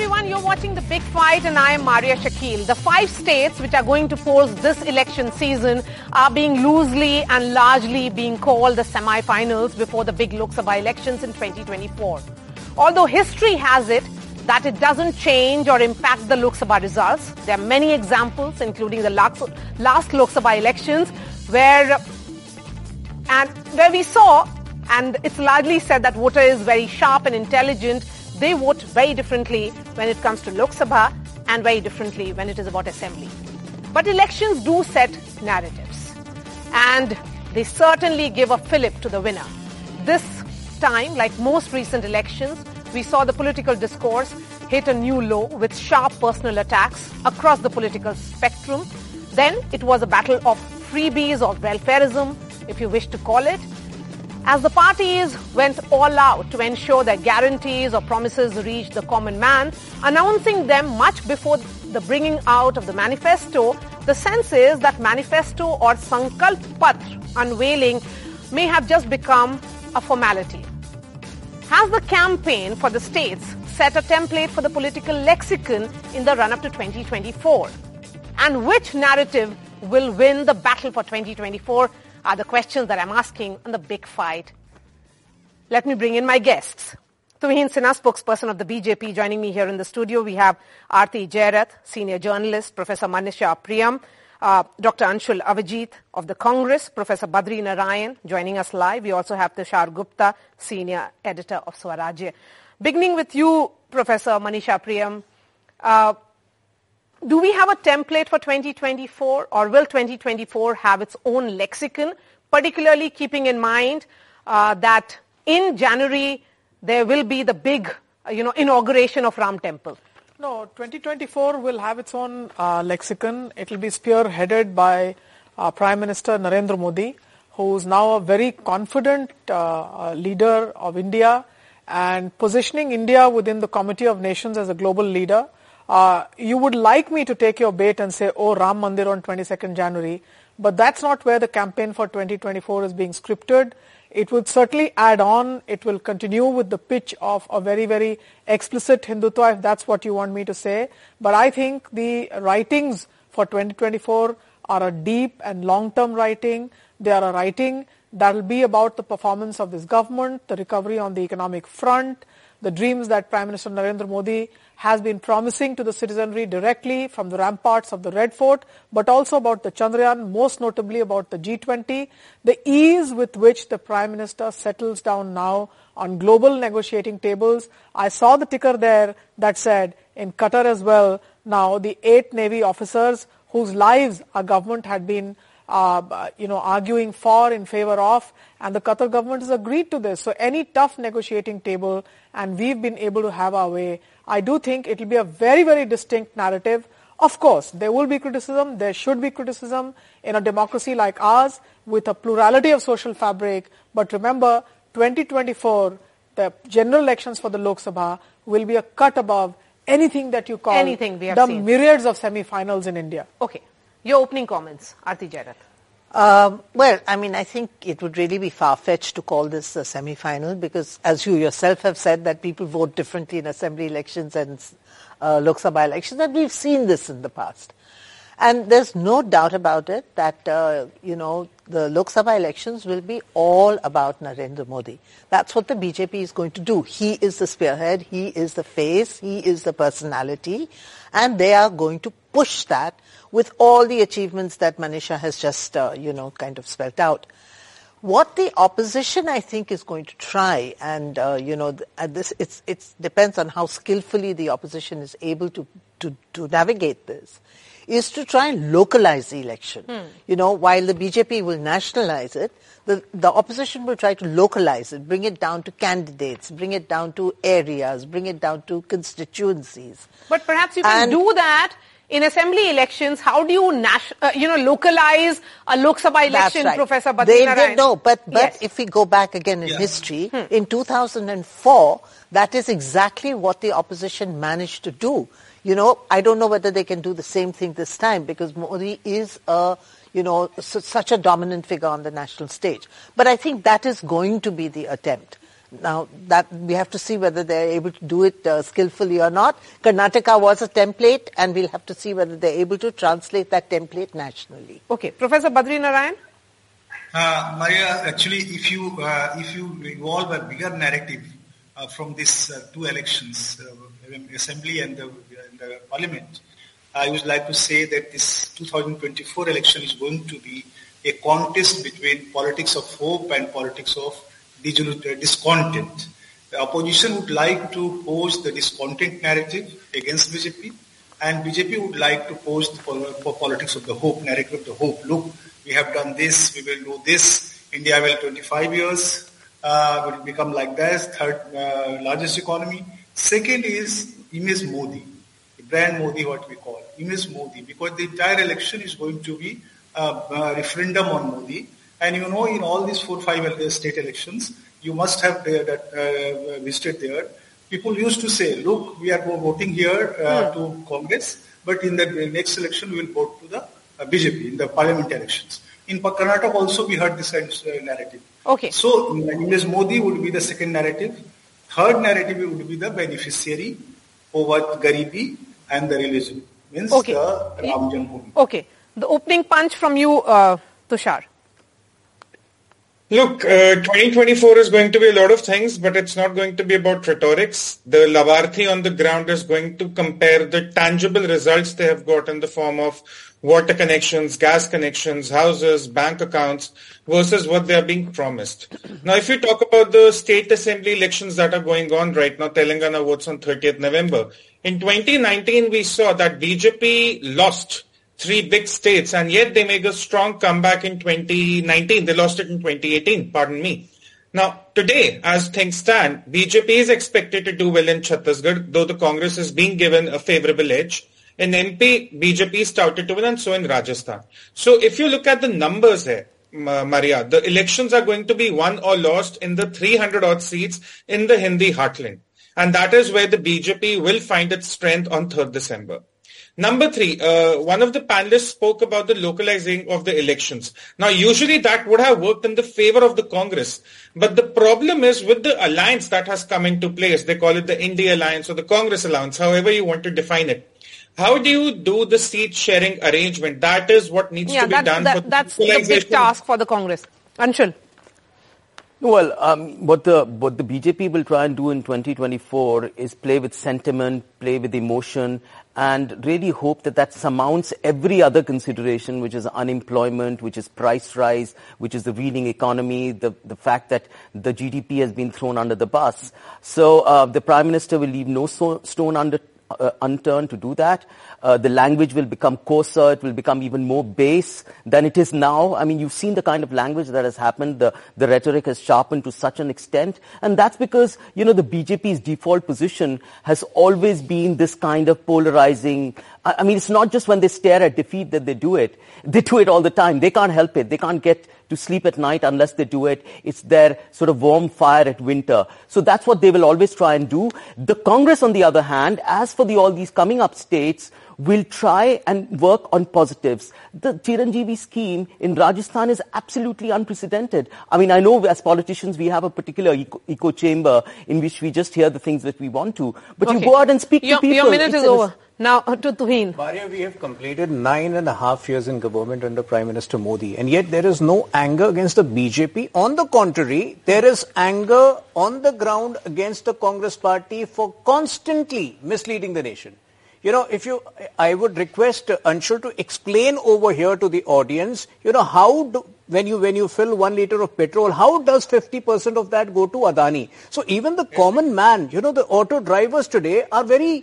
everyone, you're watching The Big Fight and I am Maria Shakil. The five states which are going to force this election season are being loosely and largely being called the semi-finals before the big Lok Sabha elections in 2024. Although history has it that it doesn't change or impact the Lok Sabha results, there are many examples including the last Lok Sabha elections where we saw, and it's largely said that voter is very sharp and intelligent. They vote very differently when it comes to Lok Sabha and very differently when it is about assembly. But elections do set narratives and they certainly give a fillip to the winner. This time, like most recent elections, we saw the political discourse hit a new low with sharp personal attacks across the political spectrum. Then it was a battle of freebies or welfareism, if you wish to call it, as the parties went all out to ensure that guarantees or promises reached the common man, announcing them much before the bringing out of the manifesto. The sense is that manifesto or Sankalp Patra unveiling may have just become a formality. Has the campaign for the states set a template for the political lexicon in the run-up to 2024? And which narrative will win the battle for 2024? Are the questions that I'm asking on The Big Fight. Let me bring in my guests. Tuhin Sinha, spokesperson of the BJP, joining me here in the studio. We have Aarti Jairath, senior journalist, Professor Manisha Priyam, Dr. Anshul Avijit of the Congress, Professor Badri Narayan joining us live. We also have Tushar Gupta, senior editor of Swarajya. Beginning with you, Professor Manisha Priyam, do we have a template for 2024, or will 2024 have its own lexicon, particularly keeping in mind that in January there will be the big inauguration of Ram Temple? No, 2024 will have its own lexicon. It will be spearheaded by Prime Minister Narendra Modi, who is now a very confident leader of India and positioning India within the Committee of Nations as a global leader. You would like me to take your bait and say, oh, Ram Mandir on 22nd January, but that's not where the campaign for 2024 is being scripted. It would certainly add on. It will continue with the pitch of a very, very explicit Hindutva, if that's what you want me to say. But I think the writings for 2024 are a deep and long-term writing. They are a writing that will be about the performance of this government, the recovery on the economic front, the dreams that Prime Minister Narendra Modi has been promising to the citizenry directly from the ramparts of the Red Fort, but also about the Chandrayaan, most notably about the G20, the ease with which the Prime Minister settles down now on global negotiating tables. I saw the ticker there that said in Qatar as well, now the 8 Navy officers whose lives our government had been arguing for, in favor of, and the Qatar government has agreed to this. So any tough negotiating table, and we've been able to have our way. I do think it will be a very, very distinct narrative. Of course, there will be criticism. There should be criticism in a democracy like ours with a plurality of social fabric. But remember, 2024, the general elections for the Lok Sabha will be a cut above anything that you call myriads of semi-finals in India. Okay. Your opening comments, Aarti Jairath. I think it would really be far-fetched to call this a semi-final because, as you yourself have said, that people vote differently in assembly elections and Lok Sabha elections, and we've seen this in the past. And there's no doubt about it that, the Lok Sabha elections will be all about Narendra Modi. That's what the BJP is going to do. He is the spearhead, he is the face, he is the personality, and they are going to push that with all the achievements that Manisha has just, kind of spelt out. What the opposition, I think, is going to try, and, it depends on how skillfully the opposition is able to navigate this, is to try and localize the election. While the BJP will nationalize it, the opposition will try to localize it, bring it down to candidates, bring it down to areas, bring it down to constituencies. But perhaps you can do that in assembly elections. How do you localize a Lok Sabha election, right, Professor Badri Narayan? But yes. If we go back again in history, in 2004, that is exactly what the opposition managed to do. I don't know whether they can do the same thing this time because Modi is such a dominant figure on the national stage. But I think that is going to be the attempt. Now, that we have to see whether they're able to do it skillfully or not. Karnataka was a template, and we'll have to see whether they're able to translate that template nationally. Okay. Professor Badri Narayan? Maria, actually, if you evolve a bigger narrative from these two elections, Assembly and the Parliament, I would like to say that this 2024 election is going to be a contest between politics of hope and politics of discontent. The opposition would like to pose the discontent narrative against BJP, and BJP would like to pose the politics of the hope, narrative of the hope. Look, we have done this, we will do this, India will 25 years, will become like this, third largest economy. Second is image Modi, brand Modi, what we call, image Modi, because the entire election is going to be a referendum on Modi. And you know, in all these 4-5 state elections, you must have visited there. People used to say, look, we are voting here to Congress, but in the next election, we will vote to the BJP in the parliament elections. In Karnataka also, we heard this narrative. Okay. So, Ms. Modi would be the second narrative. Third narrative would be the beneficiary over Garibi and the religion. Means the Ram Janmabhoomi. Okay. The opening punch from you, Tushar. Look, 2024 is going to be a lot of things, but it's not going to be about rhetorics. The Lavarthi on the ground is going to compare the tangible results they have got in the form of water connections, gas connections, houses, bank accounts versus what they are being promised. Now, if you talk about the state assembly elections that are going on right now, Telangana votes on 30th November. In 2019, we saw that BJP lost 3 big states, and yet they make a strong comeback in 2019. They lost it in 2018, pardon me. Now, today, as things stand, BJP is expected to do well in Chhattisgarh, though the Congress is being given a favorable edge. In MP, BJP is touted to win, and so in Rajasthan. So if you look at the numbers here, Maria, the elections are going to be won or lost in the 300-odd seats in the Hindi heartland. And that is where the BJP will find its strength on 3rd December. Number 3, one of the panelists spoke about the localizing of the elections. Now, usually that would have worked in the favor of the Congress. But the problem is with the alliance that has come into place. They call it the India Alliance or the Congress Alliance, however you want to define it. How do you do the seat sharing arrangement? That is what needs to be done. That's the big task for the Congress. Anshul. Well, what the BJP will try and do in 2024 is play with sentiment, play with emotion, and really hope that that surmounts every other consideration, which is unemployment, which is price rise, which is the reeling economy, the fact that the GDP has been thrown under the bus. So the Prime Minister will leave no stone unturned to do that. The language will become coarser. It will become even more base than it is now. I mean, you've seen the kind of language that has happened. The rhetoric has sharpened to such an extent. And that's because, you know, the BJP's default position has always been this kind of polarizing. I mean, it's not just when they stare at defeat that they do it. They do it all the time. They can't help it. They can't get to sleep at night unless they do it. It's their sort of warm fire at winter. So that's what they will always try and do. The Congress, on the other hand, as for all these coming up states, will try and work on positives. The Chiranjeevi scheme in Rajasthan is absolutely unprecedented. I mean, I know as politicians we have a particular echo chamber in which we just hear the things that we want to. But you go out and speak to people. Your minute is over. Now to Tuhin. Maria, we have completed 9.5 years in government under Prime Minister Modi, and yet there is no anger against the BJP. On the contrary, there is anger on the ground against the Congress party for constantly misleading the nation. You know, I would request Anshul to explain over here to the audience, you know, when you fill 1 liter of petrol, how does 50% of that go to Adani? So even the common man, you know, the auto drivers today are very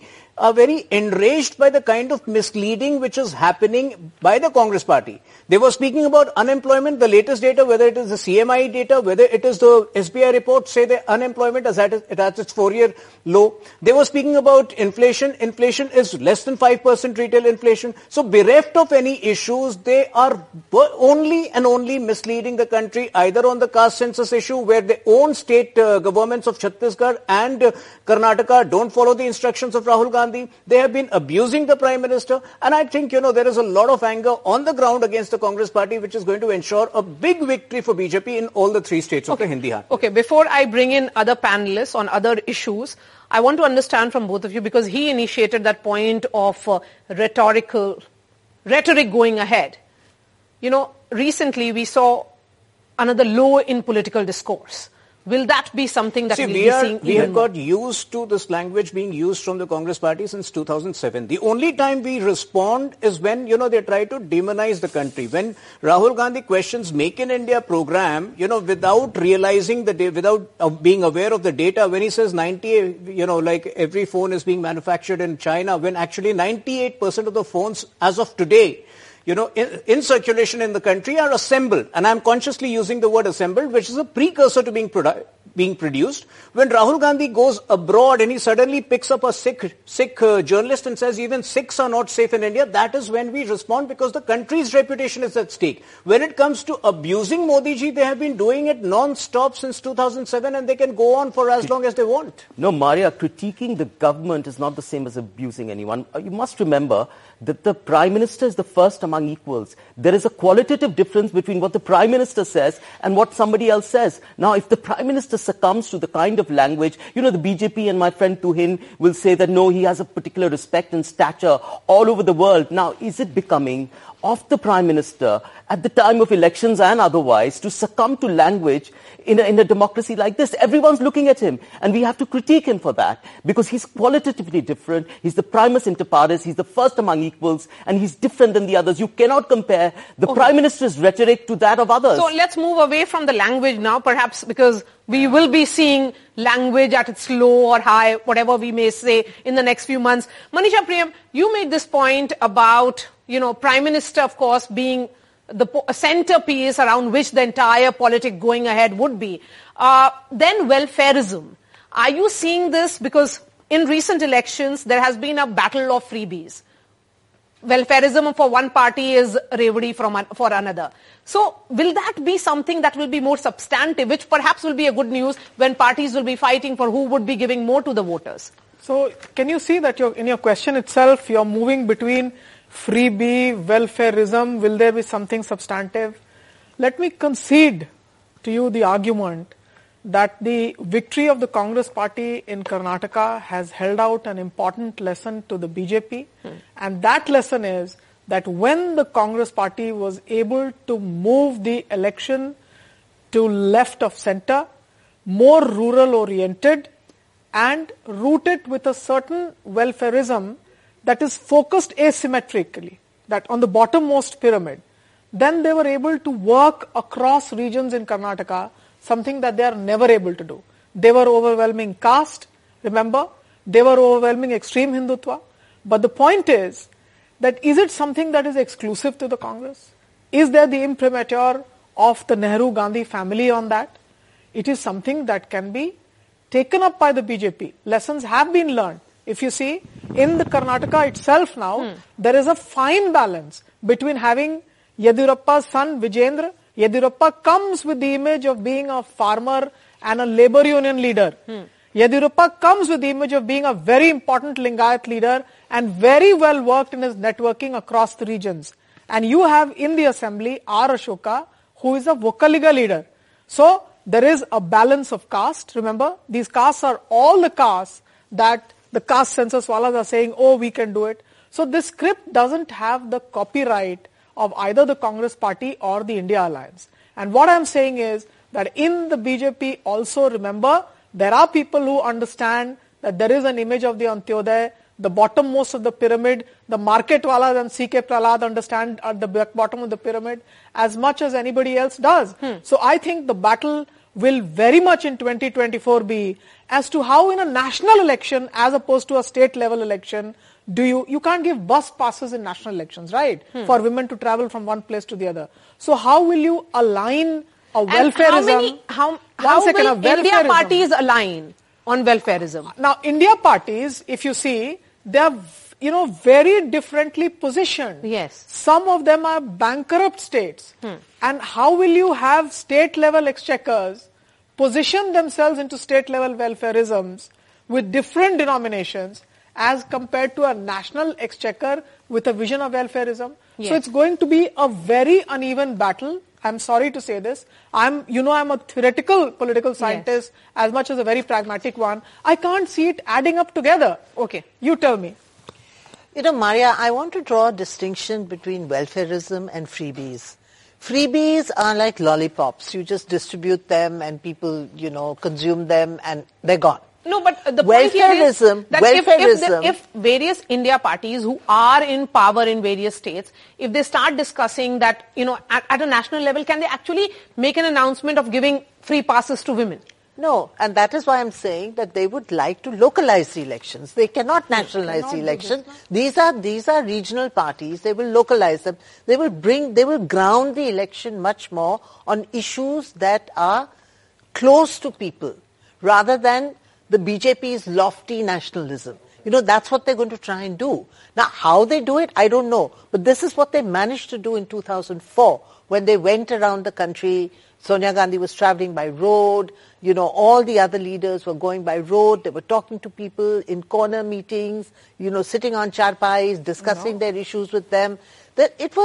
enraged by the kind of misleading which is happening by the Congress party. They were speaking about unemployment, the latest data, whether it is the CMI data, whether it is the SBI report, say the unemployment is at its 4-year low. They were speaking about inflation. Inflation is less than 5% retail inflation. So bereft of any issues, they are only and only misleading the country, either on the caste census issue where their own state governments of Chhattisgarh and Karnataka don't follow the instructions of Rahul Gandhi. They have been abusing the Prime Minister, and I think, you know, there is a lot of anger on the ground against the Congress party, which is going to ensure a big victory for BJP in all the three states of the Hindi Heartland. Okay, before I bring in other panelists on other issues, I want to understand from both of you, because he initiated that point of rhetoric going ahead. You know, recently we saw another low in political discourse. Will that be something that we have got used to this language being used from the Congress party since 2007. The only time we respond is when, you know, they try to demonize the country. When Rahul Gandhi questions Make in India program, you know, without realizing the day, without being aware of the data, when he says 98, you know, like every phone is being manufactured in China, when actually 98% of the phones as of today, you know, in circulation in the country are assembled. And I'm consciously using the word assembled, which is a precursor to being produced. When Rahul Gandhi goes abroad and he suddenly picks up a Sikh journalist and says even Sikhs are not safe in India, that is when we respond, because the country's reputation is at stake. When it comes to abusing Modi ji, they have been doing it non-stop since 2007 and they can go on for as long as they want. No, Maria, critiquing the government is not the same as abusing anyone. You must remember that the Prime Minister is the first among equals. There is a qualitative difference between what the Prime Minister says and what somebody else says. Now, if the Prime Minister succumbs to the kind of language, you know, the BJP and my friend Tuhin will say that, no, he has a particular respect and stature all over the world. Now, is it becoming of the Prime Minister at the time of elections and otherwise to succumb to language in a democracy like this? Everyone's looking at him and we have to critique him for that, because he's qualitatively different. He's the primus inter pares. He's the first among equals and he's different than the others. You cannot compare the Prime Minister's rhetoric to that of others. So let's move away from the language now, perhaps, because we will be seeing language at its low or high, whatever we may say, in the next few months. Manisha Priyam, you made this point about, you know, Prime Minister, of course, being the centerpiece around which the entire politic going ahead would be. Then welfareism. Are you seeing this? Because in recent elections, there has been a battle of freebies. Welfareism for one party is Revadi for another. So will that be something that will be more substantive, which perhaps will be a good news when parties will be fighting for who would be giving more to the voters? So can you see that in your question itself, you're moving between freebie, welfareism, will there be something substantive? Let me concede to you the argument that the victory of the Congress party in Karnataka has held out an important lesson to the BJP. And that lesson is that when the Congress party was able to move the election to left of center, more rural oriented and rooted with a certain welfareism that is focused asymmetrically, that on the bottommost pyramid, then they were able to work across regions in Karnataka, something that they are never able to do. They were overwhelming caste, remember? They were overwhelming extreme Hindutva. But the point is that is it something that is exclusive to the Congress? Is there the imprimatur of the Nehru-Gandhi family on that? It is something that can be taken up by the BJP. Lessons have been learned. If you see, in the Karnataka itself now, there is a fine balance between having Yediyurappa's son, Vijendra. Yediyurappa comes with the image of being a farmer and a labor union leader. Yediyurappa comes with the image of being a very important Lingayat leader and very well worked in his networking across the regions. And you have in the assembly R. Ashoka, who is a Wokkaliga leader. So, there is a balance of caste. Remember, these castes are all the castes that the caste census wallahs are saying, oh, we can do it. So this script doesn't have the copyright of either the Congress party or the India Alliance. And what I'm saying is that in the BJP also, remember, there are people who understand that there is an image of the Antyodaya, the bottommost of the pyramid, the market wallahs and CK Pralad understand at the bottom of the pyramid as much as anybody else does. So I think the battle will very much in 2024 be as to how in a national election as opposed to a state level election do you can't give bus passes in national elections, right? For women to travel from one place to the other. So how will you align a welfareism? How will India parties align on welfareism? Now India parties, if you see, they are, you know, very differently positioned. Yes. Some of them are bankrupt states. And how will you have state-level exchequers position themselves into state-level welfareisms with different denominations as compared to a national exchequer with a vision of welfareism. Yes. So it's going to be a very uneven battle. I'm sorry to say this. I'm a theoretical political scientist as much as a very pragmatic one. I can't see it adding up together. Okay. You tell me. You know, Maria, I want to draw a distinction between welfareism and freebies. Freebies are like lollipops. You just distribute them and people, consume them and they're gone. No, but the point here is that if various India parties who are in power in various states, if they start discussing that, at a national level, can they actually make an announcement of giving free passes to women? No, and that is why I'm saying that they would like to localize the elections. They cannot nationalize the election. These are regional parties. They will localize them. They will ground the election much more on issues that are close to people rather than the BJP's lofty nationalism. That's what they're going to try and do. Now, how they do it, I don't know. But this is what they managed to do in 2004 when they went around the country. Sonia Gandhi was traveling by road. All the other leaders were going by road. They were talking to people in corner meetings, sitting on charpais, discussing their issues with them. It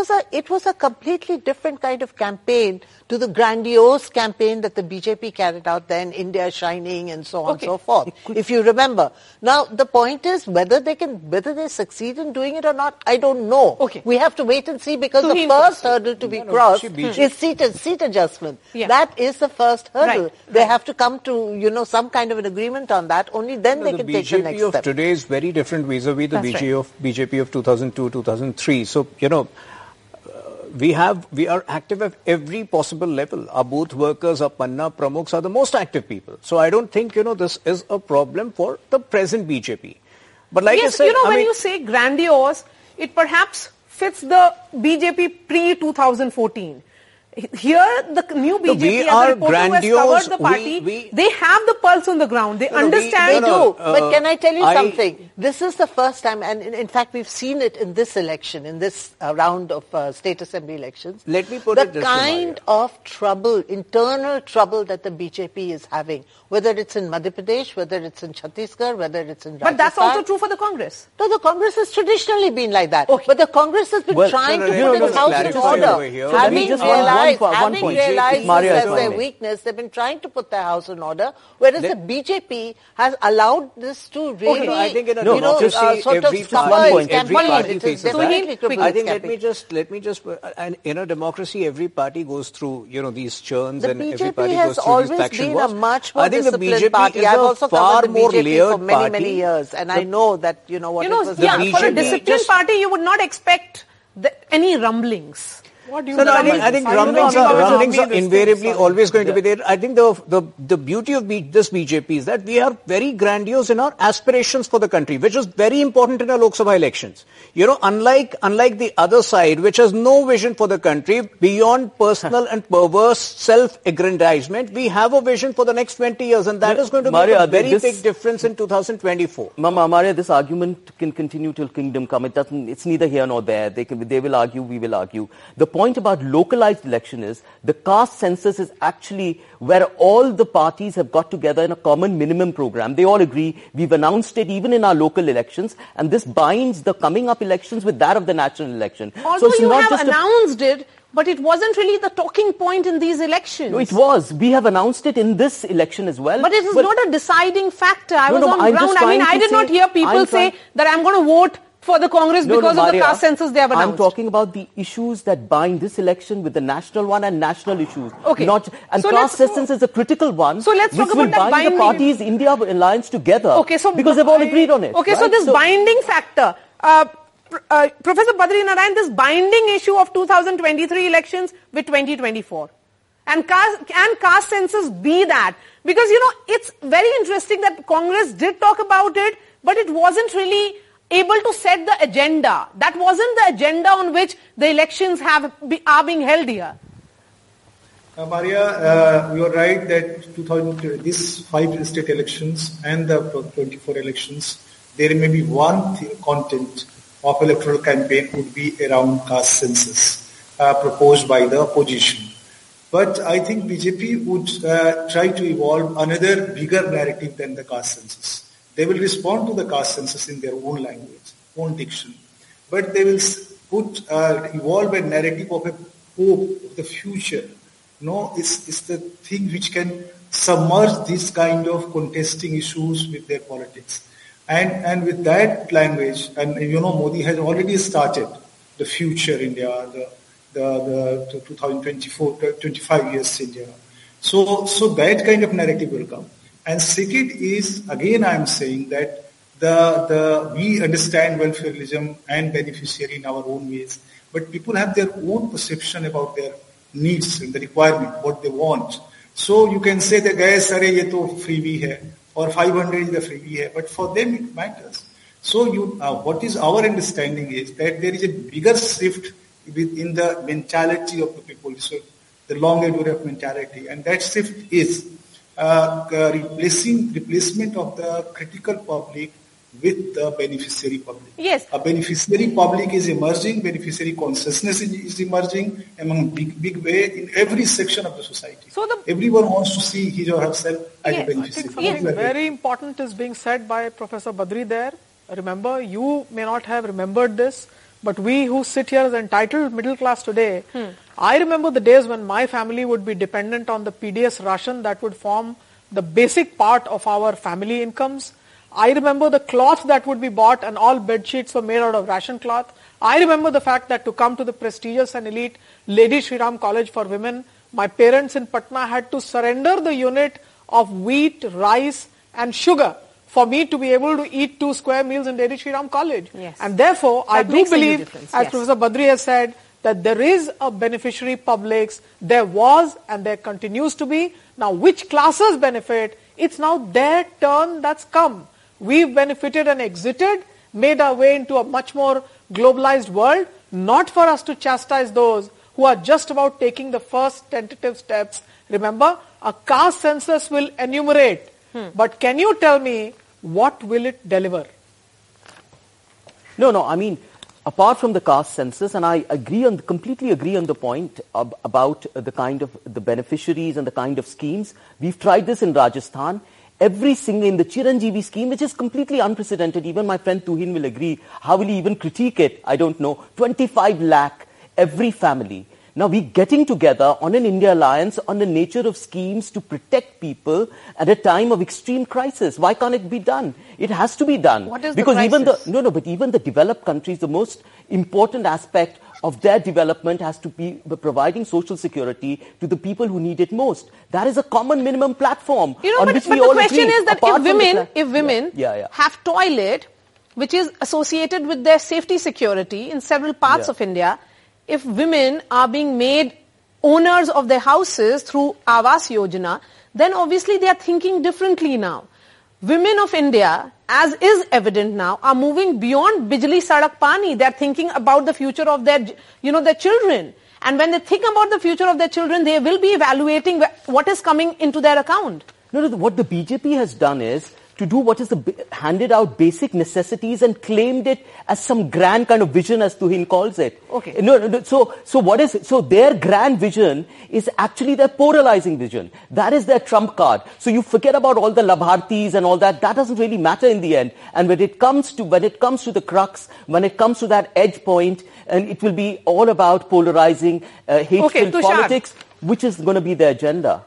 was a completely different kind of campaign to the grandiose campaign that the BJP carried out then, India Shining and so on and so forth, if you remember. Now, the point is whether they succeed in doing it or not, I don't know. Okay. We have to wait and see because the first hurdle to be crossed is seat adjustment. Yeah. That is the first hurdle. Right. They have to come to, some kind of an agreement on that. Only then they can take the next step. The BJP of today is very different vis-a-vis the BJP of 2002, 2003. So, we are active at every possible level. Our booth workers, our Panna Pramukhs are the most active people. So I don't think, this is a problem for the present BJP. But like I said... when you say grandiose, it perhaps fits the BJP pre-2014. Here, the new BJP has covered the party. They have the pulse on the ground. They understand. They do. But can I tell you something? This is the first time, and in fact, we've seen it in this election, in this round of state assembly elections. Let me put it this way. The kind of trouble, internal trouble that the BJP is having, whether it's in Madhya Pradesh, whether it's in Chhattisgarh, whether it's in Rajasthan. But that's also true for the Congress. No, the Congress has traditionally been like that. Okay. But the Congress has been trying to put its house in order. Having realized this as their weakness, they've been trying to put their house in order, whereas the BJP has allowed this to really, in a democracy, every party goes through, these churns and every party goes through these faction wars. I think the BJP party. I've also covered the BJP for many, many years, and I know that, what it was. For a disciplined party, you would not expect any rumblings. I think rumblings are invariably always going to be there. I think the beauty of this BJP is that we are very grandiose in our aspirations for the country, which is very important in our Lok Sabha elections. Unlike the other side, which has no vision for the country beyond personal and perverse self-aggrandizement, we have a vision for the next 20 years, and that is going to make a very big difference in 2024. Maria, this argument can continue till kingdom come. It's neither here nor there. They will argue, we will argue. The point about localized election is the caste census is actually where all the parties have got together in a common minimum program. They all agree. We've announced it even in our local elections, and this binds the coming up elections with that of the national election. Although you have announced it, but it wasn't really the talking point in these elections. No, it was. We have announced it in this election as well. But it is not a deciding factor. I was on ground. I did not hear people say that I'm going to vote for the Congress because Maria, of the caste census they have announced. I'm talking about the issues that bind this election with the national one and national issues. Okay. Caste census is a critical one. So let's talk about that binding. The parties, India Alliance together. Okay, so because they've all agreed on it. Okay, right? So this binding factor, Professor Badri Narayan, this binding issue of 2023 elections with 2024. And caste census be that? Because, it's very interesting that Congress did talk about it, but it wasn't really able to set the agenda. That wasn't the agenda on which the elections are being held here. Maria, you are right that these 5 state elections and the 24 elections, there may be one content of electoral campaign would be around caste census proposed by the opposition. But I think BJP would try to evolve another bigger narrative than the caste census. They will respond to the caste census in their own language, own diction. but they will put evolve a narrative of a hope of the future. No, it's the thing which can submerge this kind of contesting issues with their politics. And with that language, and you know, Modi has already started the future India, the 2024-25 years India. So that kind of narrative will come. And second is, again I am saying that we understand welfareism and beneficiary in our own ways, but people have their own perception about their needs and the requirement, what they want. So you can say the guys are ye to freebie hai, or 500 is the freebie hai, but for them it matters. So what is our understanding is that there is a bigger shift within the mentality of the people, so the longer durable mentality, and that shift is replacement of the critical public with the beneficiary public. Yes. A beneficiary public is emerging, beneficiary consciousness is emerging among big way in every section of the society. So everyone wants to see his or herself as a beneficiary. I think something very important is being said by Professor Badri there. Remember, you may not have remembered this, but we who sit here as entitled middle class today, I remember the days when my family would be dependent on the PDS ration that would form the basic part of our family incomes. I remember the cloth that would be bought, and all bed sheets were made out of ration cloth. I remember the fact that to come to the prestigious and elite Lady Shri Ram College for women, my parents in Patna had to surrender the unit of wheat, rice and sugar for me to be able to eat 2 square meals in Lady Shri Ram College. Yes. And therefore, that I do believe, as Professor Badri has said, that there is a beneficiary publics, there was and there continues to be. Now, which classes benefit? It's now their turn that's come. We've benefited and exited, made our way into a much more globalized world, not for us to chastise those who are just about taking the first tentative steps. Remember, a caste census will enumerate. But can you tell me, what will it deliver? No, I mean, apart from the caste census, and I completely agree on the point about the kind of the beneficiaries and the kind of schemes. We've tried this in Rajasthan. Every single, in the Chiranjeevi scheme, which is completely unprecedented, even my friend Tuhin will agree, how will he even critique it? I don't know. 25 lakh every family. Now we're getting together on an India Alliance on the nature of schemes to protect people at a time of extreme crisis. Why can't it be done? It has to be done. What is because the crisis? Even the developed countries, the most important aspect of their development has to be providing social security to the people who need it most. That is a common minimum platform. Is that if women have toilet, which is associated with their safety security in several parts of India, if women are being made owners of their houses through Awas Yojana, then obviously they are thinking differently now. Women of India, as is evident now, are moving beyond Bijli Sadak Pani. They are thinking about the future of their children. And when they think about the future of their children, they will be evaluating what is coming into their account. What the BJP has done is to do what is handed out basic necessities and claimed it as some grand kind of vision, as Tuhin calls it. Okay. So what is it? So their grand vision is actually their polarizing vision. That is their trump card. So you forget about all the labhartis and all that. That doesn't really matter in the end. And when it comes to the crux, when it comes to that edge point, and it will be all about polarizing, hateful politics, which is going to be their agenda.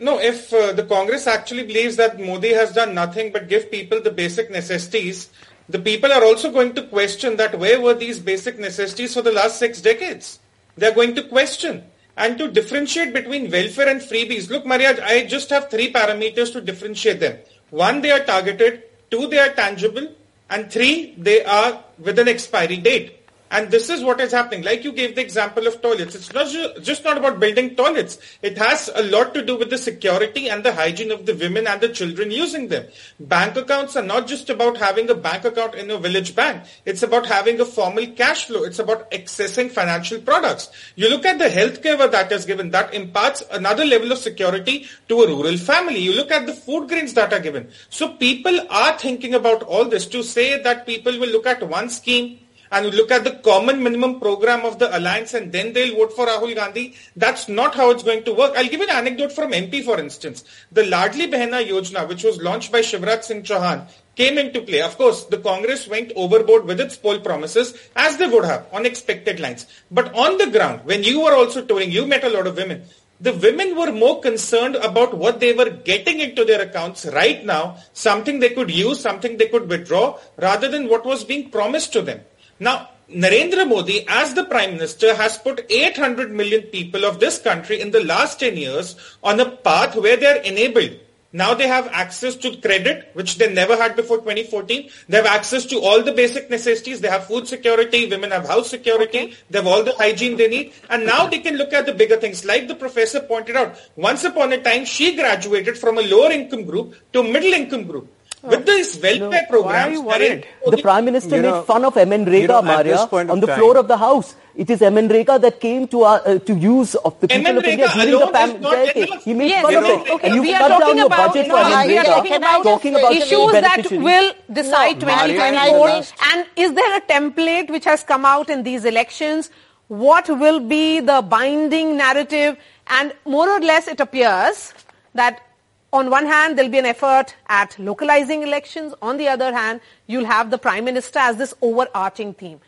No, if the Congress actually believes that Modi has done nothing but give people the basic necessities, the people are also going to question that where were these basic necessities for the last 6 decades? They're going to question. And to differentiate between welfare and freebies, look, Maria, I just have 3 parameters to differentiate them. 1, they are targeted. 2, they are tangible. And 3, they are with an expiry date. And this is what is happening. Like you gave the example of toilets. It's not just not about building toilets. It has a lot to do with the security and the hygiene of the women and the children using them. Bank accounts are not just about having a bank account in a village bank. It's about having a formal cash flow. It's about accessing financial products. You look at the healthcare that is given. That imparts another level of security to a rural family. You look at the food grains that are given. So people are thinking about all this. To say that people will look at one scheme and look at the common minimum program of the alliance and then they'll vote for Rahul Gandhi. That's not how it's going to work. I'll give an anecdote from MP, for instance. The Ladli Behna Yojana, which was launched by Shivraj Singh Chauhan, came into play. Of course, the Congress went overboard with its poll promises, as they would have, on expected lines. But on the ground, when you were also touring, you met a lot of women. The women were more concerned about what they were getting into their accounts right now, something they could use, something they could withdraw, rather than what was being promised to them. Now, Narendra Modi, as the Prime Minister, has put 800 million people of this country in the last 10 years on a path where they are enabled. Now they have access to credit, which they never had before 2014. They have access to all the basic necessities. They have food security. Women have house security. Okay. They have all the hygiene they need. And now they can look at the bigger things. Like the professor pointed out, once upon a time, she graduated from a lower income group to middle income group. With these welfare programs... Why are you worried? The Prime Minister made fun of MNREGA, Maria, on the floor of the House. It is MNREGA that came to our, to use of the people of India during the pandemic. He made fun of it. Okay. And you cut down your budget for MNREGA, talking about issues that will decide 2024. And is there a template which has come out in these elections? What will be the binding narrative? And more or less it appears that on one hand, there'll be an effort at localizing elections. On the other hand, you'll have the Prime Minister as this overarching theme.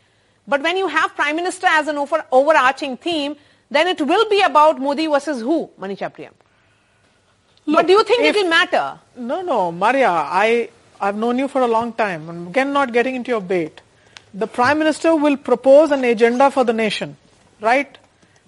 But when you have Prime Minister as an overarching theme, then it will be about Modi versus who, Manisha Priyam? But do you think it will matter? No, Maria, I've known you for a long time. And again, not getting into your bait. The Prime Minister will propose an agenda for the nation, right?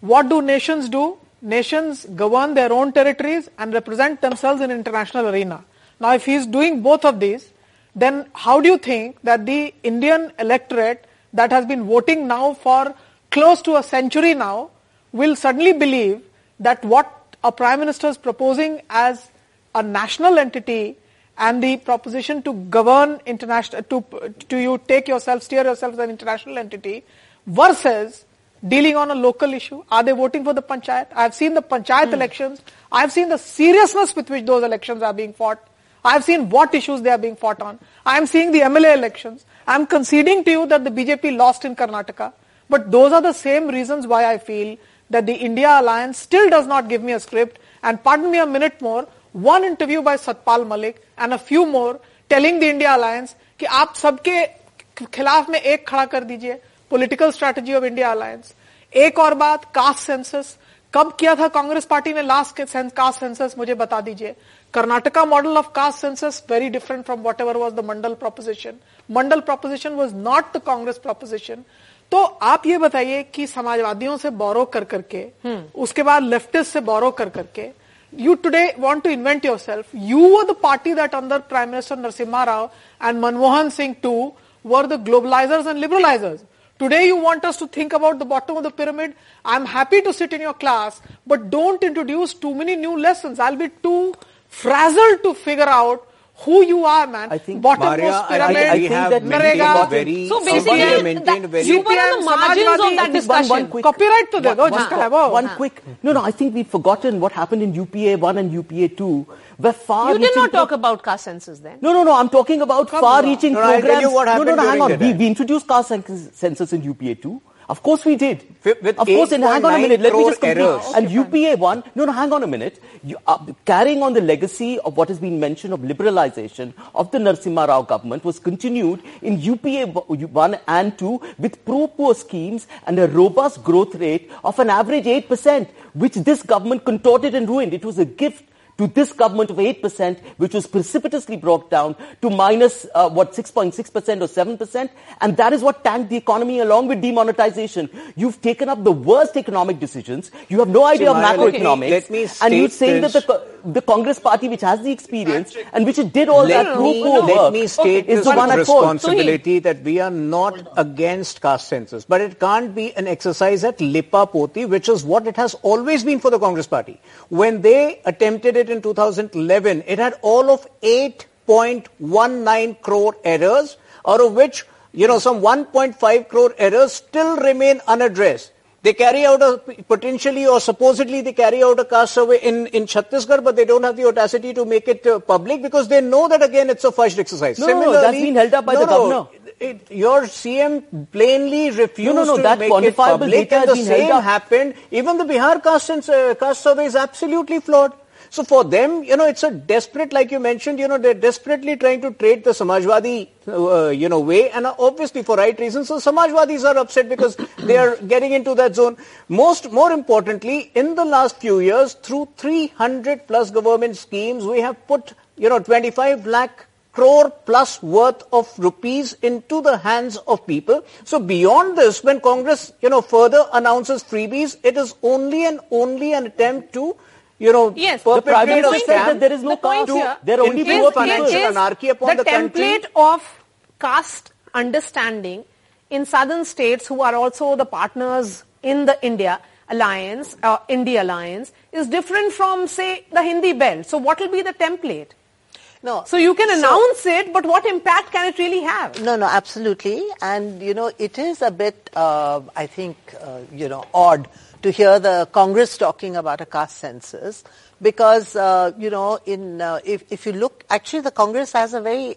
What do nations do? Nations govern their own territories and represent themselves in international arena. Now, if he is doing both of these, then how do you think that the Indian electorate that has been voting now for close to a century now will suddenly believe that what a Prime Minister is proposing as a national entity and the proposition to govern international, to you take yourself, steer yourself as an international entity versus dealing on a local issue? Are they voting for the panchayat? I've seen the panchayat elections. I've seen the seriousness with which those elections are being fought. I've seen what issues they are being fought on. I'm seeing the MLA elections. I'm conceding to you that the BJP lost in Karnataka. But those are the same reasons why I feel that the India Alliance still does not give me a script. And pardon me a minute more, one interview by Satpal Malik and a few more telling the India Alliance ki aap sabke khilaf mein ek khada kar dijiye. Political strategy of India Alliance. एक और बात caste census कब किया था Congress party ने last caste census मुझे बता दीजिए. Karnataka model of caste census very different from whatever was the Mandal proposition. Mandal proposition was not the Congress proposition. तो आप ये बताइए कि समाजवादियों से borrow कर करके उसके बाद leftist से borrow कर करके you today want to invent yourself. You were the party that under Prime Minister Narasimha Rao and Manmohan Singh too were the globalizers and liberalizers. Today you want us to think about the bottom of the pyramid. I'm happy to sit in your class, but don't introduce too many new lessons. I'll be too frazzled to figure out who you are, man. I think, Bottommost pyramid, MGNREGA. So basically, you were on the margins of that discussion. I think we've forgotten what happened in UPA 1 and UPA 2. You did not talk about caste census then. No, I'm talking about far-reaching programs. Hang on. We introduced caste census in UPA 2. Of course we did. Of course, and hang on a minute, let me just complete. Okay, and UPA 1, hang on a minute. You are carrying on the legacy of what has been mentioned of liberalization of the Narasimha Rao government was continued in UPA 1 and 2 with pro-poor schemes and a robust growth rate of an average 8%, which this government contorted and ruined. It was a gift to this government of 8%, which was precipitously brought down to minus 6.6% or 7%. And that is what tanked the economy along with demonetization. You've taken up the worst economic decisions. You have no idea of macroeconomics. Okay. And you're saying that the Congress party, which has the experience and which it did all that pro-poor work, let me state this with responsibility that we are not against caste census. But it can't be an exercise at Lippa-Poti, which is what it has always been for the Congress party. When they attempted it in 2011, it had all of 8.19 crore errors, out of which, some 1.5 crore errors still remain unaddressed. They carry out supposedly they carry out a caste survey in Chhattisgarh, but they don't have the audacity to make it public because they know that again it's a fudged exercise. Similarly, that's been held up by the governor. your CM plainly refused to make it public, and the same happened. Even the Bihar caste survey is absolutely flawed. So for them, it's a desperate, like you mentioned, they're desperately trying to trade the Samajwadi, way, and obviously for right reasons. So Samajwadis are upset because they are getting into that zone. More importantly, in the last few years, through 300 plus government schemes, we have put, 25 lakh crore plus worth of rupees into the hands of people. So beyond this, when Congress, further announces freebies, it is only an attempt to yes, the private said that there is no cost. There are only pure financial anarchy upon the country. The template of caste understanding in southern states, who are also the partners in the India Alliance, is different from, say, the Hindi belt. So what will be the template? No. So you can announce it, but what impact can it really have? No, absolutely. And, it is a bit, I think, odd to hear the Congress talking about a caste census, because if you look, actually the Congress has a very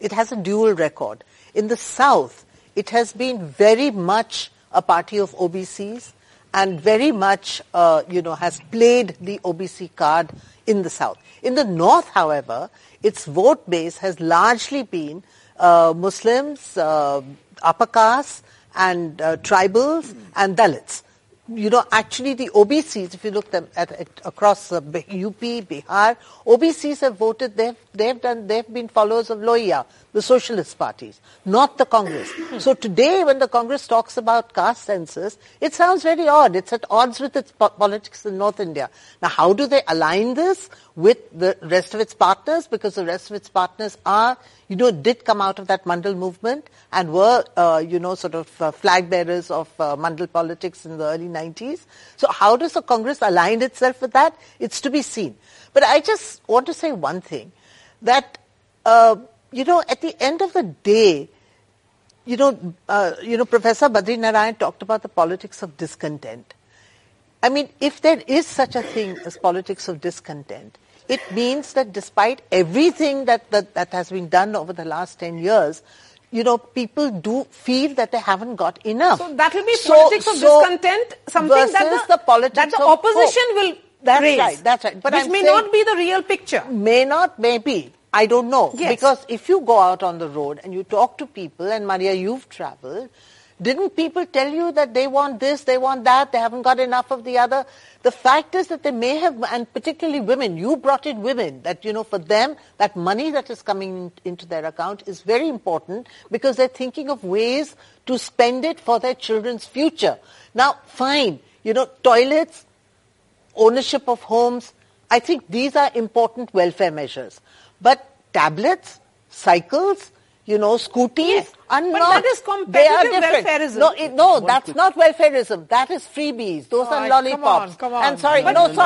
it has a dual record. In the South, it has been very much a party of OBCs and very much has played the OBC card in the South. In the North, however, its vote base has largely been Muslims, upper castes, and tribals and Dalits. Actually the OBCs, if you look them at across UP, Bihar, OBCs have voted, they've been followers of Lohiya, the socialist parties, not the Congress. So today when the Congress talks about caste census, it sounds very odd. It's at odds with its politics in North India. Now, how do they align this with the rest of its partners? Because the rest of its partners are, did come out of that Mandal movement and were, flag bearers of Mandal politics in the early 90s. So how does the Congress align itself with that? It's to be seen. But I just want to say one thing, that, at the end of the day, Professor Badri Narayan talked about the politics of discontent. I mean, if there is such a thing as politics of discontent, it means that despite everything that has been done over the last 10 years, people do feel that they haven't got enough. So that will be politics of discontent, something that the opposition will raise. That's right. But which may not be the real picture. Maybe. I don't know. Yes. Because if you go out on the road and you talk to people, and Maria, you've traveled, didn't people tell you that they want this, they want that, they haven't got enough of the other? The fact is that they may have, and particularly women, you brought in women, that, for them, that money that is coming into their account is very important because they're thinking of ways to spend it for their children's future. Now, fine, toilets, ownership of homes, I think these are important welfare measures. But tablets, cycles, scooties, are but not. But that is competitive welfarism. That's not welfarism. That is freebies. Those are lollipops. Come on. I'm sorry, but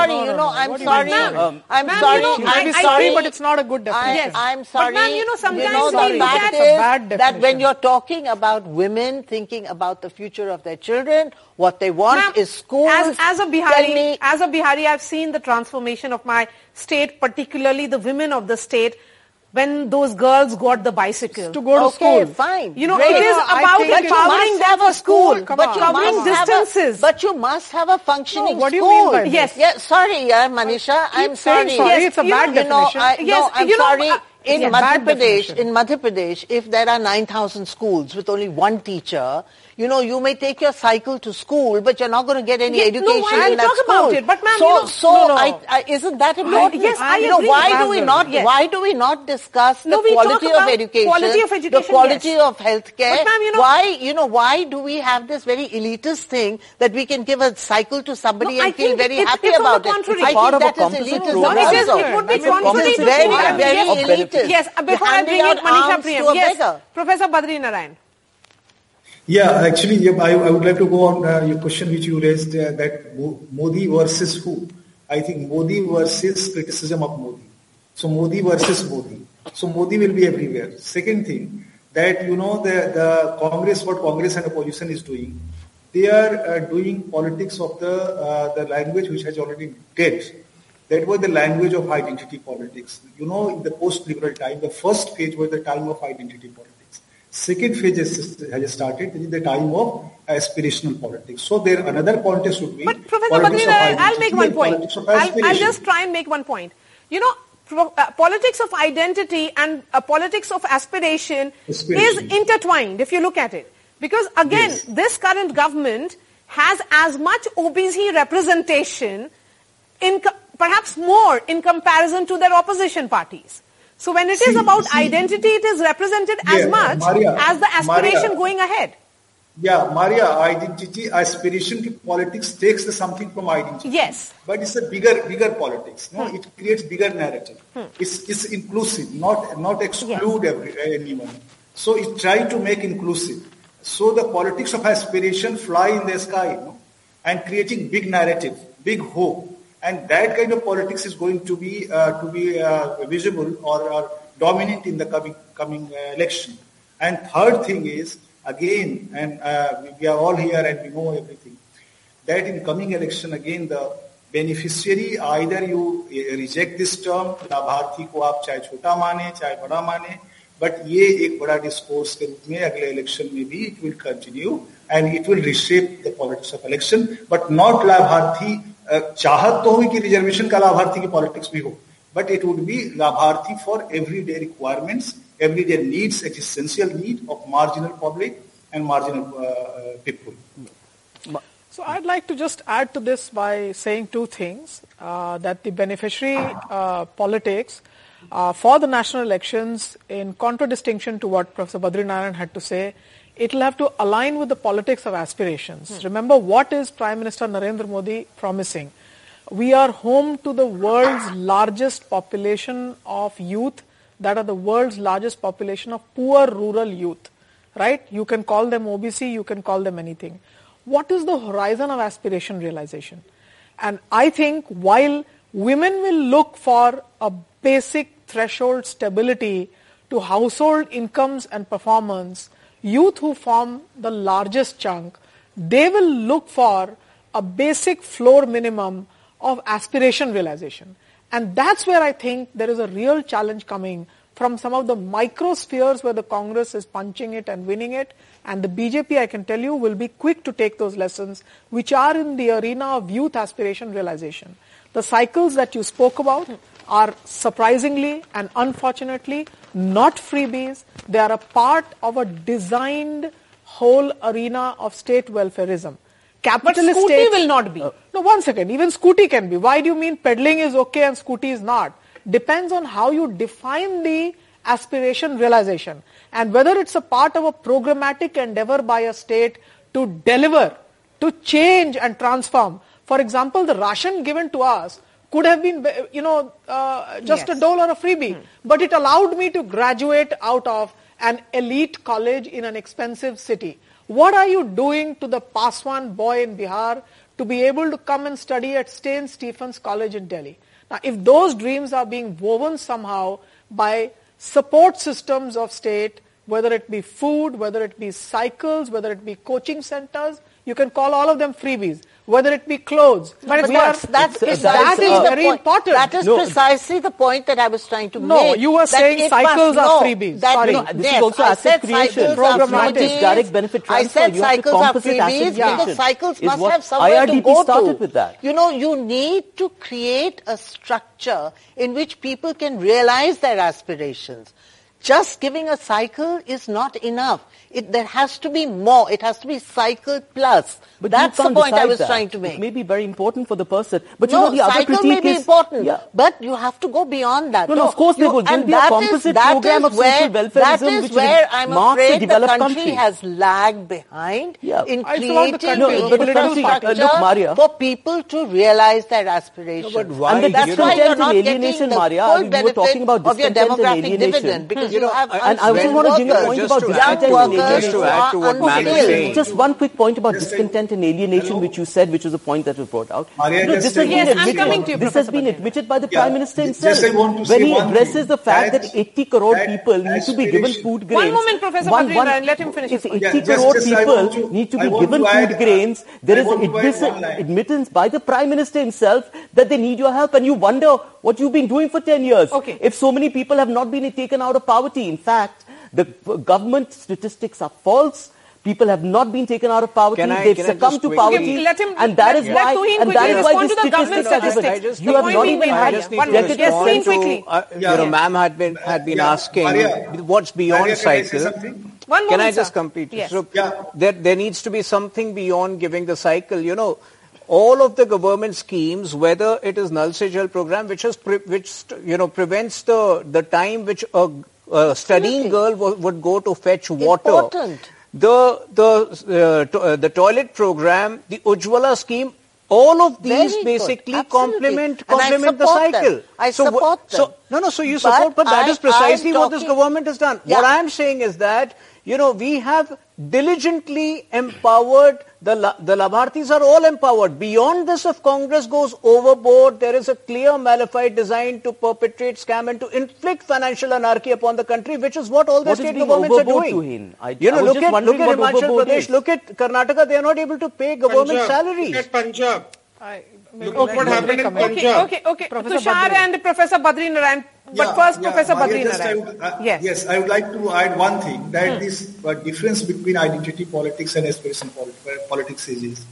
it's not a good definition. I'm sorry. But ma'am, sometimes we bad that when you're talking about women thinking about the future of their children, what they want is schools. As a Bihari, I've seen the transformation of my state, particularly the women of the state, when those girls got the bicycle. To go to school. Okay, fine. Great. It is about empowering them for school. But covering distances. But you must have a functioning school. What do you mean by this? Yes. Yeah, sorry, Manisha. I'm sorry. Sorry, it's a bad definition. I'm sorry. In Madhya Pradesh, if there are 9,000 schools with only one teacher, you may take your cycle to school, but you're not going to get any education in that school. About it, but ma'am, isn't that important? Yes, I agree. Why do we not discuss the quality of education, the quality of healthcare? But ma'am, why do we have this very elitist thing that we can give a cycle to somebody and feel very happy about it? I think that is elitism. It would be contrary to very elitist. Yes, before I bring in Manisha Priyam, Professor Badri Narayan. Yeah, actually, I would like to go on your question which you raised, that Modi versus who? I think Modi versus criticism of Modi. So Modi versus Modi. So Modi will be everywhere. Second thing, that the Congress, what Congress and opposition is doing, they are doing politics of the language which has already been dead. That was the language of identity politics. In the post-liberal time, the first phase was the time of identity politics. Second phase has started in the time of aspirational politics. So there another politics would be. But Professor Badri Narayan, I'll make one point. I'll just try and make one point. You know, politics of identity and politics of aspiration is intertwined if you look at it. Because again, this current government has as much OBC representation, perhaps more in comparison to their opposition parties. So when it is about identity, it is represented as much as the aspiration going ahead. Yeah, Maria, identity, aspiration, politics takes something from identity. Yes. But it's a bigger politics. No, it creates bigger narrative. It's inclusive, not exclude anyone. So it tries to make inclusive. So the politics of aspiration fly in the sky, and creating big narrative, big hope. And that kind of politics is going to be visible or dominant in the coming election. And third thing is, again, and we are all here and we know everything, that in coming election, again, the beneficiary, either you reject this term, लाभार्थी को आप चाहे छोटा माने, चाहे बड़ा माने, but ये एक बड़ा discourse के रूप में अगले election में भी it will continue and it will reshape the politics of election, but not लाभार्थी चाहत तो हुई कि reservation का लाभार्थी की politics भी हो, but it would be लाभार्थी for everyday requirements, everyday needs, existential need of marginal public and marginal people. So I'd like to just add to this by saying two things, that the beneficiary politics for the national elections, in contradistinction to what Professor Badri Narayan had to say, it will have to align with the politics of aspirations. Remember, what is Prime Minister Narendra Modi promising? We are home to the world's largest population of youth, that are the world's largest population of poor rural youth, right? You can call them OBC, you can call them anything. What is the horizon of aspiration realization? And I think while women will look for a basic threshold stability to household incomes and performance, youth who form the largest chunk, they will look for a basic floor minimum of aspiration realization. And that's where I think there is a real challenge coming from some of the micro spheres where the Congress is punching it and winning it. And the BJP, I can tell you, will be quick to take those lessons, which are in the arena of youth aspiration realization. The cycles that you spoke about are surprisingly and unfortunately not freebies. They are a part of a designed whole arena of state welfareism. Capitalist but Scooty states, will not be. No, one second. Even Scooty can be. Why do you mean peddling is okay and Scooty is not? Depends on how you define the aspiration realization and whether it's a part of a programmatic endeavor by a state to deliver, to change and transform. For example, the ration given to us could have been, just a dole or a freebie. But it allowed me to graduate out of an elite college in an expensive city. What are you doing to the Paswan boy in Bihar to be able to come and study at St. Stephen's College in Delhi? Now, if those dreams are being woven somehow by support systems of state, whether it be food, whether it be cycles, whether it be coaching centers, you can call all of them freebies, whether it be clothes. But that is very important. That is precisely the point that I was trying to make. No, you were saying cycles are freebies. Sorry. No, this is also asset creation. Not just direct benefit transfer. I said cycles are freebies because cycles must have somewhere to go to. You know, you need to create a structure in which people can realize their aspirations. Just giving a cycle is not enough. There has to be more. It has to be cycle plus. But that's the point I was trying to make. It may be very important for the person. But the other critique may be important. Yeah. But you have to go beyond that. No, of course there will be a composite program of social welfareism, which marks the developed country has lagged behind in creating infrastructure for people to realize their aspirations. And that's why you're not getting the full benefit of your demographic dividend. And I also want to give you a point about discontent and alienation. Just one quick point about discontent and alienation, which you said, which was a point that was brought out. This has been admitted by the Prime Minister himself when he addresses the fact that 80 crore people need to be given food grains. One moment, Professor Badri, let him finish. If 80 crore people need to be given food grains, there is admittance by the Prime Minister himself that they need your help, and you wonder what you've been doing for 10 years. If so many people have not been taken out of poverty. In fact, The government statistics are false. People have not been taken out of poverty. They've succumbed to poverty. And that is why the statistics are different. You have not even had... Yes, quickly. Ma'am had been asking what's beyond cycle. Can I just complete? There needs to be something beyond giving the cycle. You know, all of the government schemes, whether it is Nal Se Jal program, which prevents the time which a studying girl would go to fetch water. Important. The toilet program, the Ujjwala scheme, all of these basically complement the cycle. Them. I support them. So you support, but that is precisely what this government has done. Yeah. What I am saying is that, we have diligently empowered, the Labharthis are all empowered. Beyond this, if Congress goes overboard, there is a clear malafide design to perpetrate scam and to inflict financial anarchy upon the country, which is what all the state governments are doing. Look at Himachal Pradesh, look at Karnataka, they are not able to pay government salaries. Look at Punjab. What happened in Punjab. Okay. Tushar and Professor Badri Narayan. But first, Professor Badri Narayan. Yes, I would like to add one thing, that this difference between identity politics and aspiration politics is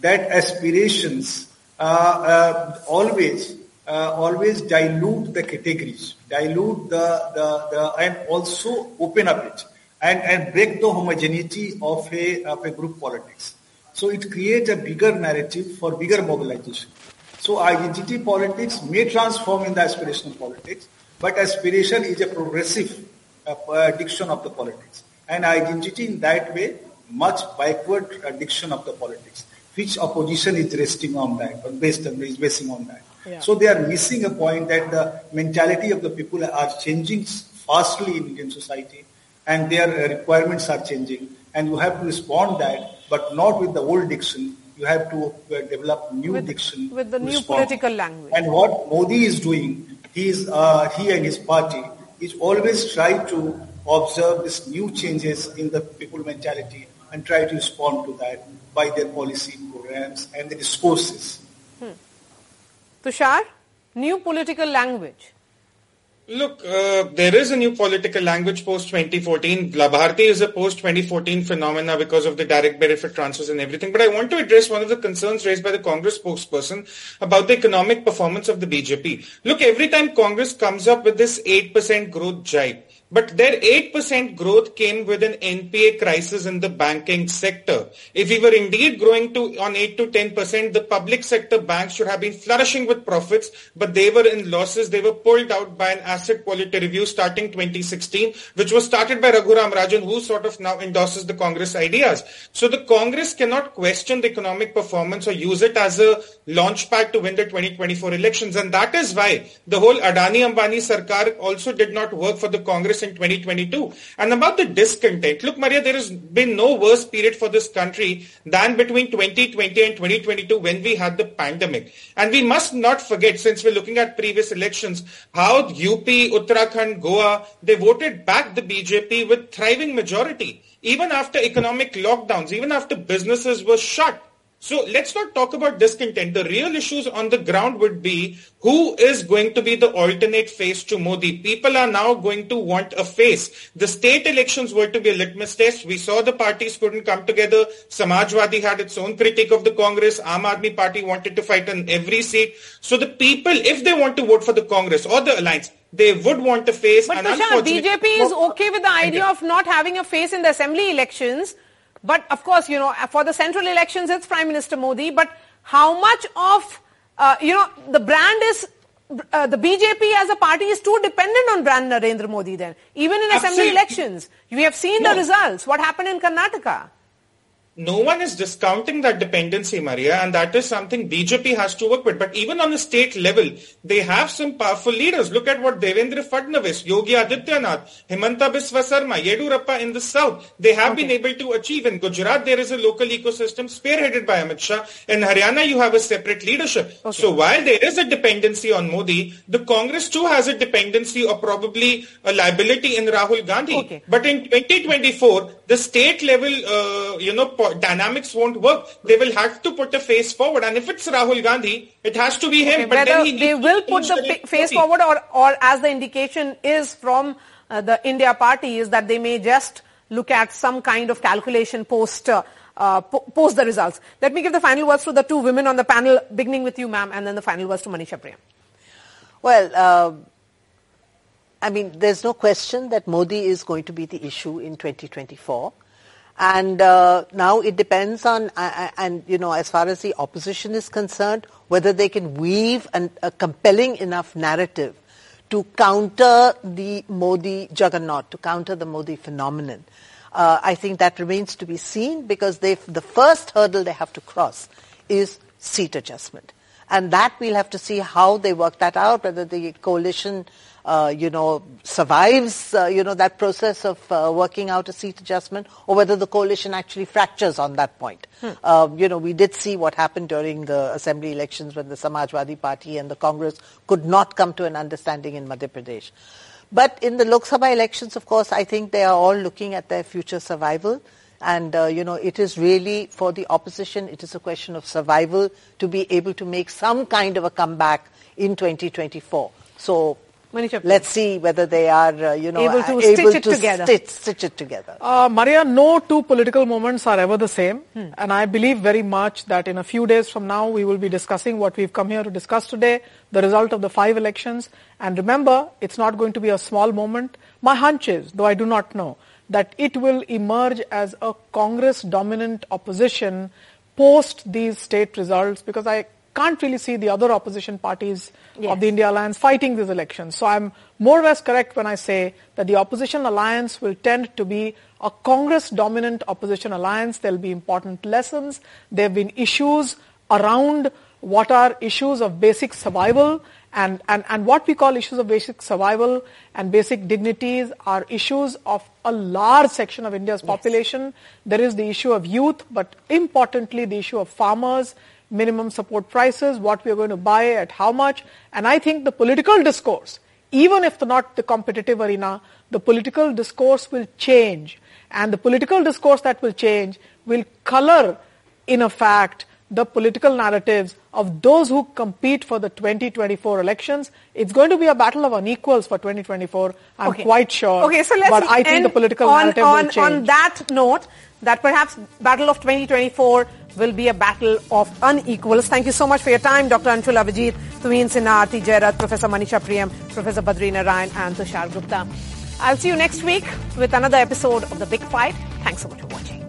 that aspirations always dilute the categories, dilute the and also open up it and break the homogeneity of a group politics. So it creates a bigger narrative for bigger mobilization. So identity politics may transform into aspirational politics, but aspiration is a progressive diction of the politics. And identity in that way, much backward diction of the politics, which opposition is resting on that, or basing on that. Yeah. So they are missing a point that the mentality of the people are changing fastly in Indian society, and their requirements are changing. And you have to respond that, but not with the old diction. You have to develop new diction. With the new political language. And what Modi is doing, he and his party, is always try to observe these new changes in the people mentality and try to respond to that by their policy programs and the discourses. Tushar, new political language. Look, there is a new political language post-2014. Labharti is a post-2014 phenomena because of the direct benefit transfers and everything. But I want to address one of the concerns raised by the Congress spokesperson about the economic performance of the BJP. Look, every time Congress comes up with this 8% growth jibe, but their 8% growth came with an NPA crisis in the banking sector. If we were indeed growing on 8 to 10%, the public sector banks should have been flourishing with profits, but they were in losses. They were pulled out by an asset quality review starting 2016, which was started by Raghuram Rajan, who sort of now endorses the Congress ideas. So the Congress cannot question the economic performance or use it as a launchpad to win the 2024 elections. And that is why the whole Adani-Ambani Sarkar also did not work for the Congress in 2022. And about the discontent, look, Maria, there has been no worse period for this country than between 2020 and 2022 when we had the pandemic. And we must not forget, since we're looking at previous elections, how UP, Uttarakhand, Goa, they voted back the BJP with thriving majority, even after economic lockdowns, even after businesses were shut. So let's not talk about discontent. The real issues on the ground would be who is going to be the alternate face to Modi. People are now going to want a face. The state elections were to be a litmus test. We saw the parties couldn't come together. Samajwadi had its own critique of the Congress. Aam Aadmi Party wanted to fight on every seat. So the people, if they want to vote for the Congress or the alliance, they would want a face. But Tushar, BJP is okay with the idea of not having a face in the assembly elections. But of course, for the central elections, it's Prime Minister Modi. But how much of, the brand is, the BJP as a party is too dependent on brand Narendra Modi then. Even in assembly elections, we have seen the results. What happened in Karnataka? No one is discounting that dependency, Maria, and that is something BJP has to work with. But even on a state level, they have some powerful leaders. Look at what Devendra Fadnavis, Yogi Adityanath, Himanta Biswa Sarma, Yediyurappa in the south, they have been able to achieve. In Gujarat, there is a local ecosystem spearheaded by Amit Shah. In Haryana, you have a separate leadership. So while there is a dependency on Modi, the Congress too has a dependency or probably a liability in Rahul Gandhi. But in 2024, the state level, dynamics won't work. They will have to put a face forward, and if it's Rahul Gandhi, it has to be him. But then they will put the face forward, or as the indication is from the India party is that they may just look at some kind of calculation post the results. Let me give the final words to the two women on the panel, beginning with you, ma'am, and then the final words to Manisha Priyam. Well, I mean, there's no question that Modi is going to be the issue in 2024. And now it depends on, and you know, as far as the opposition is concerned, whether they can weave a compelling enough narrative to counter the Modi juggernaut, to counter the Modi phenomenon. I think that remains to be seen, because the first hurdle they have to cross is seat adjustment. And that we'll have to see how they work that out, whether the coalition survives, that process of working out a seat adjustment, or whether the coalition actually fractures on that point. We did see what happened during the assembly elections when the Samajwadi Party and the Congress could not come to an understanding in Madhya Pradesh. But in the Lok Sabha elections, of course, I think they are all looking at their future survival. And, it is really for the opposition, it is a question of survival to be able to make some kind of a comeback in 2024. So, Manisha, let's see whether they are, able to stitch it together. Maria, no two political moments are ever the same. And I believe very much that in a few days from now, we will be discussing what we've come here to discuss today, the result of the 5 elections. And remember, it's not going to be a small moment. My hunch is, though I do not know, that it will emerge as a Congress-dominant opposition post these state results, because I can't really see the other opposition parties of the India Alliance fighting these elections. So I'm more or less correct when I say that the opposition alliance will tend to be a Congress-dominant opposition alliance. There'll be important lessons. There have been issues around what are issues of basic survival, and what we call issues of basic survival and basic dignities are issues of a large section of India's population. There is the issue of youth, but importantly the issue of farmers, minimum support prices, what we are going to buy at how much. And I think the political discourse, even if not the competitive arena, the political discourse will change. And the political discourse that will change will color, in effect, the political narratives of those who compete for the 2024 elections. It's going to be a battle of unequals for 2024, I'm quite sure. Okay, so let's I think the political narrative will change. On that note, that perhaps battle of 2024 will be a battle of unequals. Thank you so much for your time, Dr. Anshul Avijit, Tuhin Sinha, Aarti Jairath, Professor Manisha Priyam, Professor Badri Narayan and Tushar Gupta. I'll see you next week with another episode of The Big Fight. Thanks so much for watching.